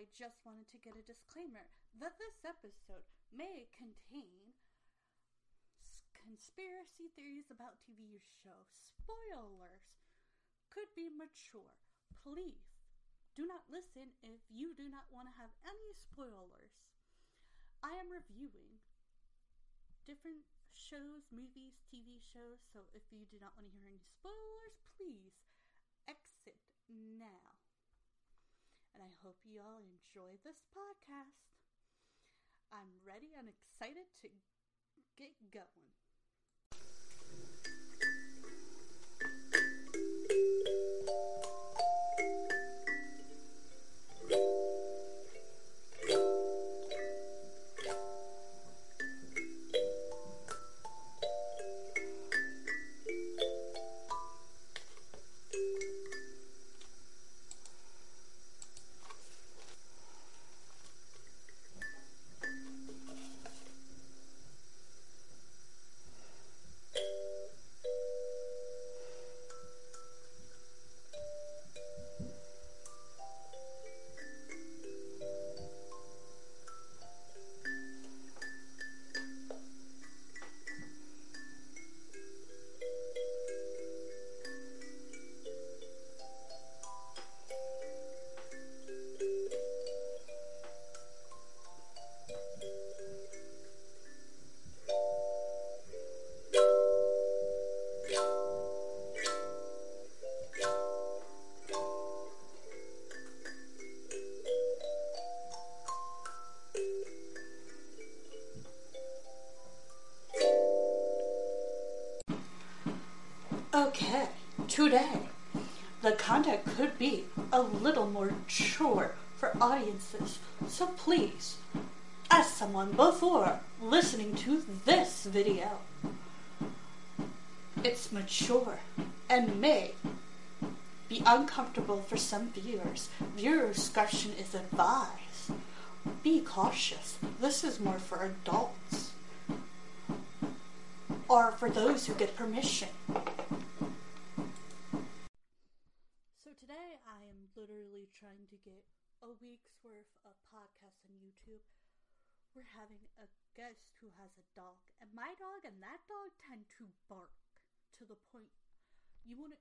I just wanted to get a disclaimer that this episode may contain conspiracy theories about TV shows, spoilers, could be mature. Please do not listen if you do not want to have any spoilers. I am reviewing different shows, movies, TV shows, so if you do not want to hear any spoilers, please exit now. And I hope you all enjoy this podcast. I'm ready and excited to get going. Okay, today, the content could be a little more mature for audiences, so please, ask someone before listening to this video. It's mature and may be uncomfortable for some viewers. Viewer discretion is advised. Be cautious. This is more for adults or for those who get permission. Today, I am literally trying to get a week's worth of podcasts on YouTube. We're having a guest who has a dog, and my dog and that dog tend to bark to the point you wouldn't,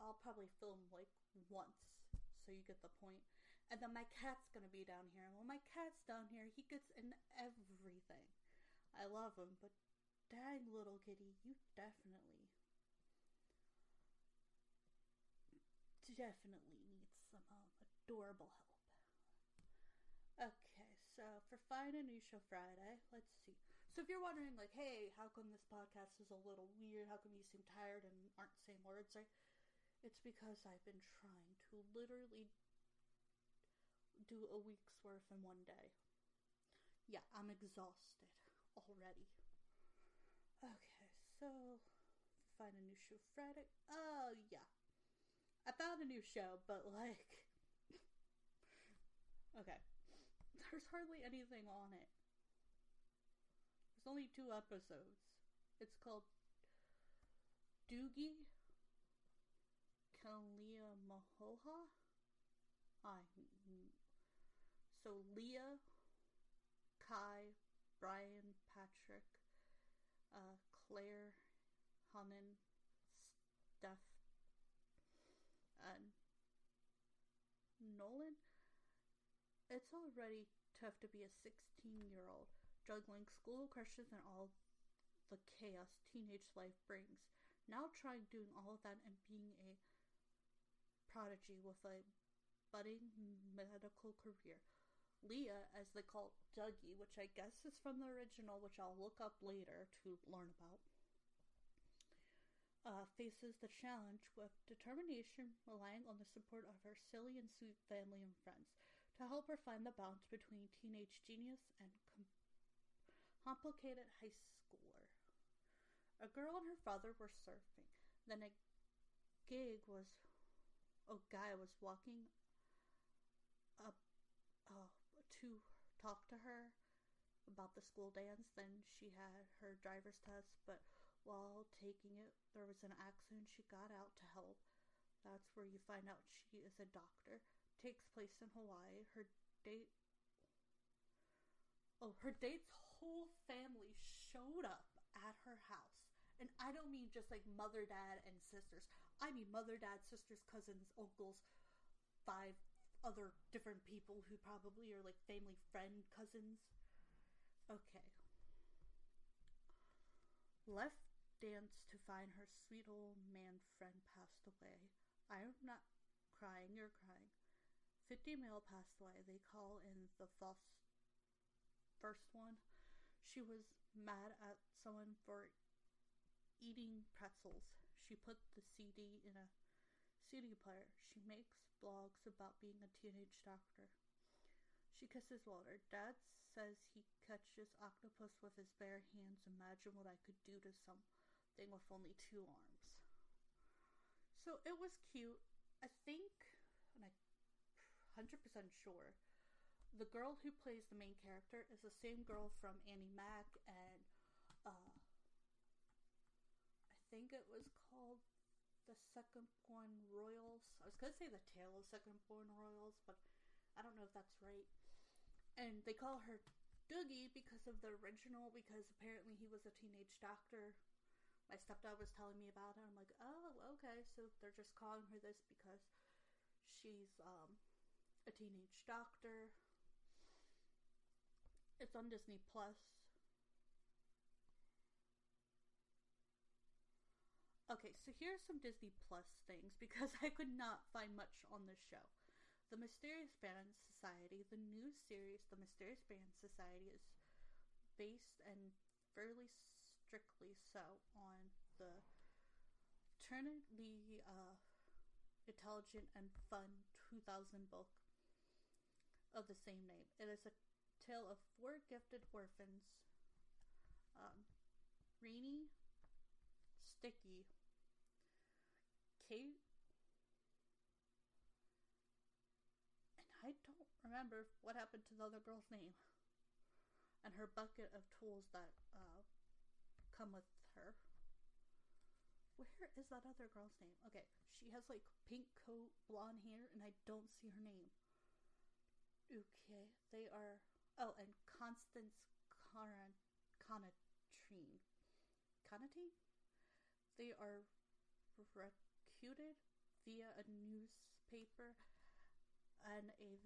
I'll probably film, once, so you get the point. And then my cat's gonna be down here, and when my cat's down here, he gets in everything. I love him, but dang little kitty, you definitely needs some adorable help. Okay, so for Find a New Show Friday, let's see. So if you're wondering, hey, how come this podcast is a little weird? How come you seem tired and aren't saying words? Right? It's because I've been trying to literally do a week's worth in one day. Yeah, I'm exhausted already. Okay, so Find a New Show Friday. Oh, yeah. I found a new show, but okay, there's hardly anything on it. There's only 2 episodes. It's called Doogie Kamealoha. So Leah, Kai, Brian, Patrick, Claire, Hannon, Steph, and Nolan. It's already tough to be a 16-year-old, juggling school crushes and all the chaos teenage life brings. Now try doing all of that and being a prodigy with a budding medical career. Leah, as they call Dougie, which I guess is from the original, which I'll look up later to learn about, faces the challenge with determination, relying on the support of her silly and sweet family and friends to help her find the balance between teenage genius and complicated high schooler. A girl and her father were surfing. Then a guy was walking up to talk to her about the school dance. Then she had her driver's test, but while taking it, there was an accident. She got out to help. That's where you find out she is a doctor. takes place in Hawaii. Her date's whole family showed up at her house. And I don't mean just like mother, dad, and sisters. I mean mother, dad, sisters, cousins, uncles, 5 other different people who probably are like family friend cousins. Okay. Left dance to find her sweet old man friend passed away. I'm not crying, you're crying. 50 male passed away. They call in the false first one. She was mad at someone for eating pretzels. She put the CD in a CD player. She makes blogs about being a teenage doctor. She kisses Walter. Dad says he catches octopus with his bare hands. Imagine what I could do to something with only 2 arms. So it was cute. I think, and I'm 100% sure, the girl who plays the main character is the same girl from Annie Mac and I think it was called The Second Born Royals. I was going to say The Tale of Second Born Royals, but I don't know if that's right. And they call her Doogie because of the original, because apparently he was a teenage doctor. My stepdad was telling me about it. I'm like, oh, okay. So they're just calling her this because she's a teenage doctor. It's on Disney Plus. Okay, so here's some Disney Plus things because I could not find much on this show. The Mysterious Benedict Society, the new series, The Mysterious Benedict Society, is based and fairly strictly so on the eternally intelligent and fun 2000 book of the same name. It is a tale of 4 gifted orphans, Rainy, Sticky, Kate, and I don't remember what happened to the other girl's name, and her bucket of tools that come with her. Where is that other girl's name? Okay, she has like pink coat, blonde hair, and I don't see her name. Okay, they are... Oh, and Constance Conatrine. Conatine? They are recruited via a newspaper and a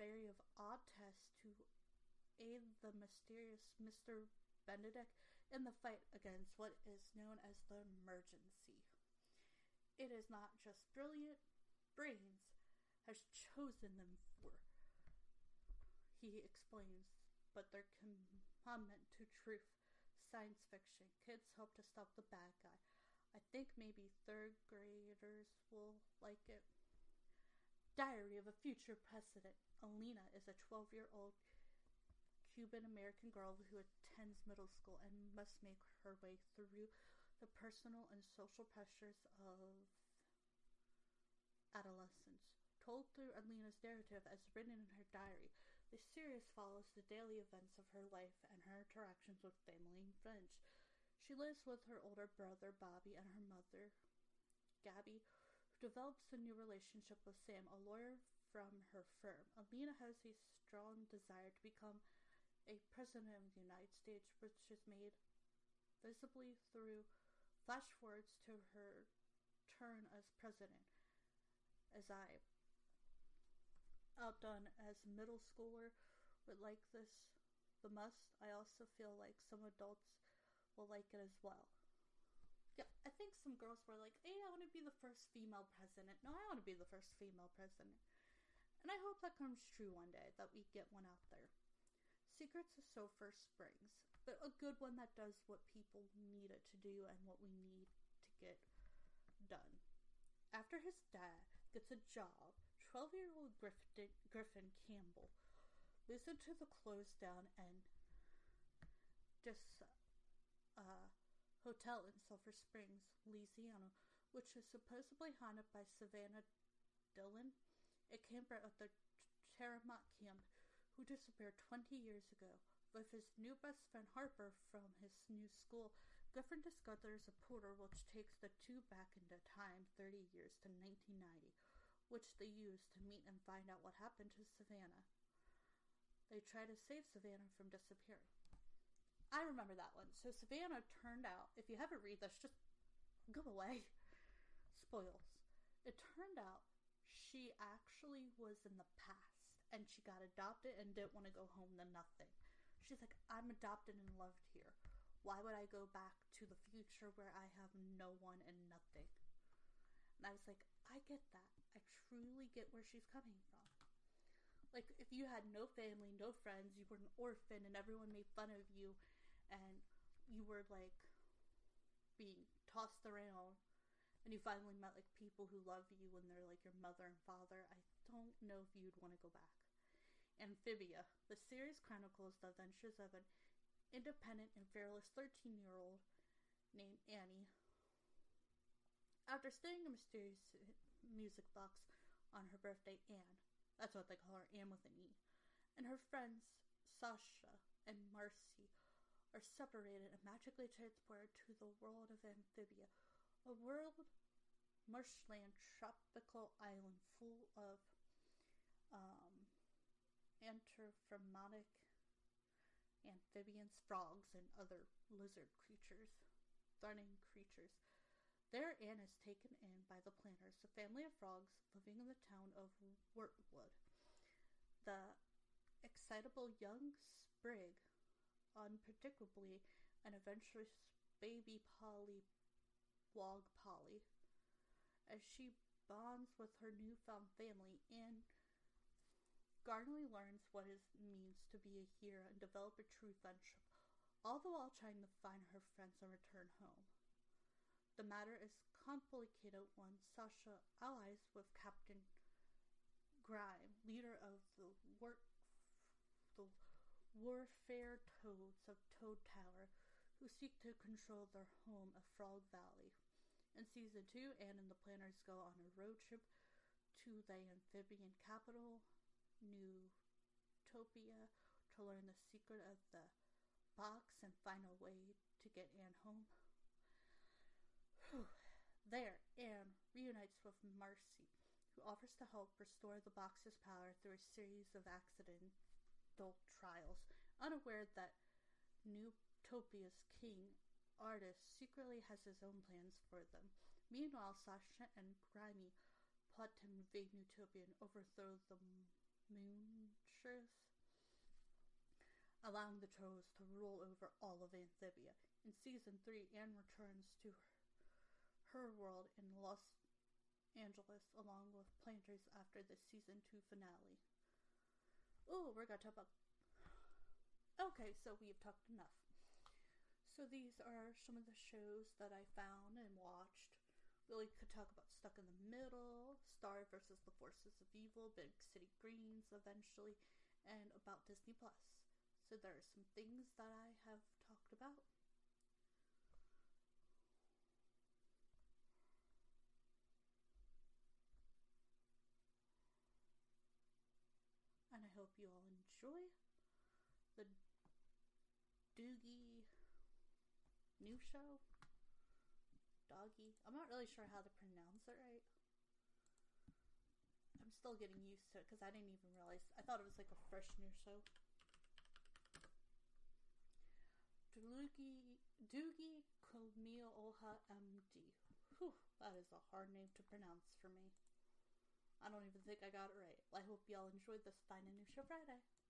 variety of odd tests to aid the mysterious Mr. Benedict in the fight against what is known as the emergency. It is not just brilliant brains has chosen them for, he explains, but their commitment to truth. Science fiction. Kids help to stop the bad guy. I think maybe 3rd graders will like it. Diary of a Future President. Alina is a 12-year-old Cuban-American girl who attends middle school and must make her way through the personal and social pressures of adolescence. Told through Alina's narrative as written in her diary, the series follows the daily events of her life and her interactions with family and friends. She lives with her older brother, Bobby, and her mother, Gabby, who develops a new relationship with Sam, a lawyer from her firm. Alina has a strong desire to become a president of the United States, which is made visibly through flash forwards to her turn as president. As I, outdone as a middle schooler, would like this the most, I also feel like some adults will like it as well. Yeah, I think some girls were like, hey, I want to be the first female president. No, I want to be the first female president. And I hope that comes true one day, that we get one out there. Secrets of Sulfer Springs, but a good one that does what people need it to do and what we need to get done. After his dad gets a job, 12-year-old Griffin Campbell moves into the closed down and hotel in Sulfer Springs, Louisiana, which is supposedly haunted by Savannah Dillon, a camper at the Terramont camp who disappeared 20 years ago. With his new best friend Harper from his new school, Griffin discovers a portal which takes the two back into time 30 years to 1990. which they use to meet and find out what happened to Savannah. They try to save Savannah from disappearing. I remember that one. So Savannah turned out, if you haven't read this, just go away. Spoils. It turned out she actually was in the past, and she got adopted and didn't want to go home to nothing. She's like, I'm adopted and loved here. Why would I go back to the future where I have no one and nothing? And I was like, I get that. I truly get where she's coming from. Like, if you had no family, no friends, you were an orphan, and everyone made fun of you, and you were, like, being tossed around, and you finally met, like, people who love you, and they're, like, your mother and father, I don't know if you'd want to go back. Amphibia. The series chronicles the adventures of an independent and fearless 13-year-old named Annie. After stealing a mysterious music box on her birthday, Anne, that's what they call her, Anne with an E, and her friends Sasha and Marcy are separated and magically transported to the world of Amphibia, a world, marshland, tropical island full of anthropomorphic amphibians, frogs, and other lizard creatures, threatening creatures. There, Anne is taken in by the planters, a family of frogs living in the town of Wortwood. The excitable young Sprig, unpredictably, and adventurous baby Polly, as she bonds with her newfound family, Anne Garnley learns what it means to be a hero and develop a true friendship, all the while trying to find her friends and return home. The matter is complicated when Sasha allies with Captain Grime, leader of the warfare toads of Toad Tower, who seek to control their home of Frog Valley. In Season 2, Anne and the planners go on a road trip to the amphibian capital, Newtopia, to learn the secret of the box and find a way to get Anne home. There, Anne reunites with Marcy, who offers to help restore the box's power through a series of accidental trials, unaware that Newtopia's king, Artis, secretly has his own plans for them. Meanwhile, Sasha and Grimy plot to invade Newtopia and overthrow the Moonshers, allowing the Trolls to rule over all of Amphibia. In Season 3, Anne returns to her world in Los Angeles along with planters after the season 2 finale. Oh, we're gonna talk about... Okay, so we've talked enough. So these are some of the shows that I found and watched. Really could talk about Stuck in the Middle, Star vs. the Forces of Evil, Big City Greens eventually, and about Disney Plus. So there are some things that I have talked about. And I hope you all enjoy the Doogie new show. Doggy. I'm not really sure how to pronounce it right. I'm still getting used to it because I didn't even realize. I thought it was like a fresh new show. Doogie Kamealoha MD. Whew, that is a hard name to pronounce for me. I don't even think I got it right. Well, I hope y'all enjoyed this Find a New Show Friday.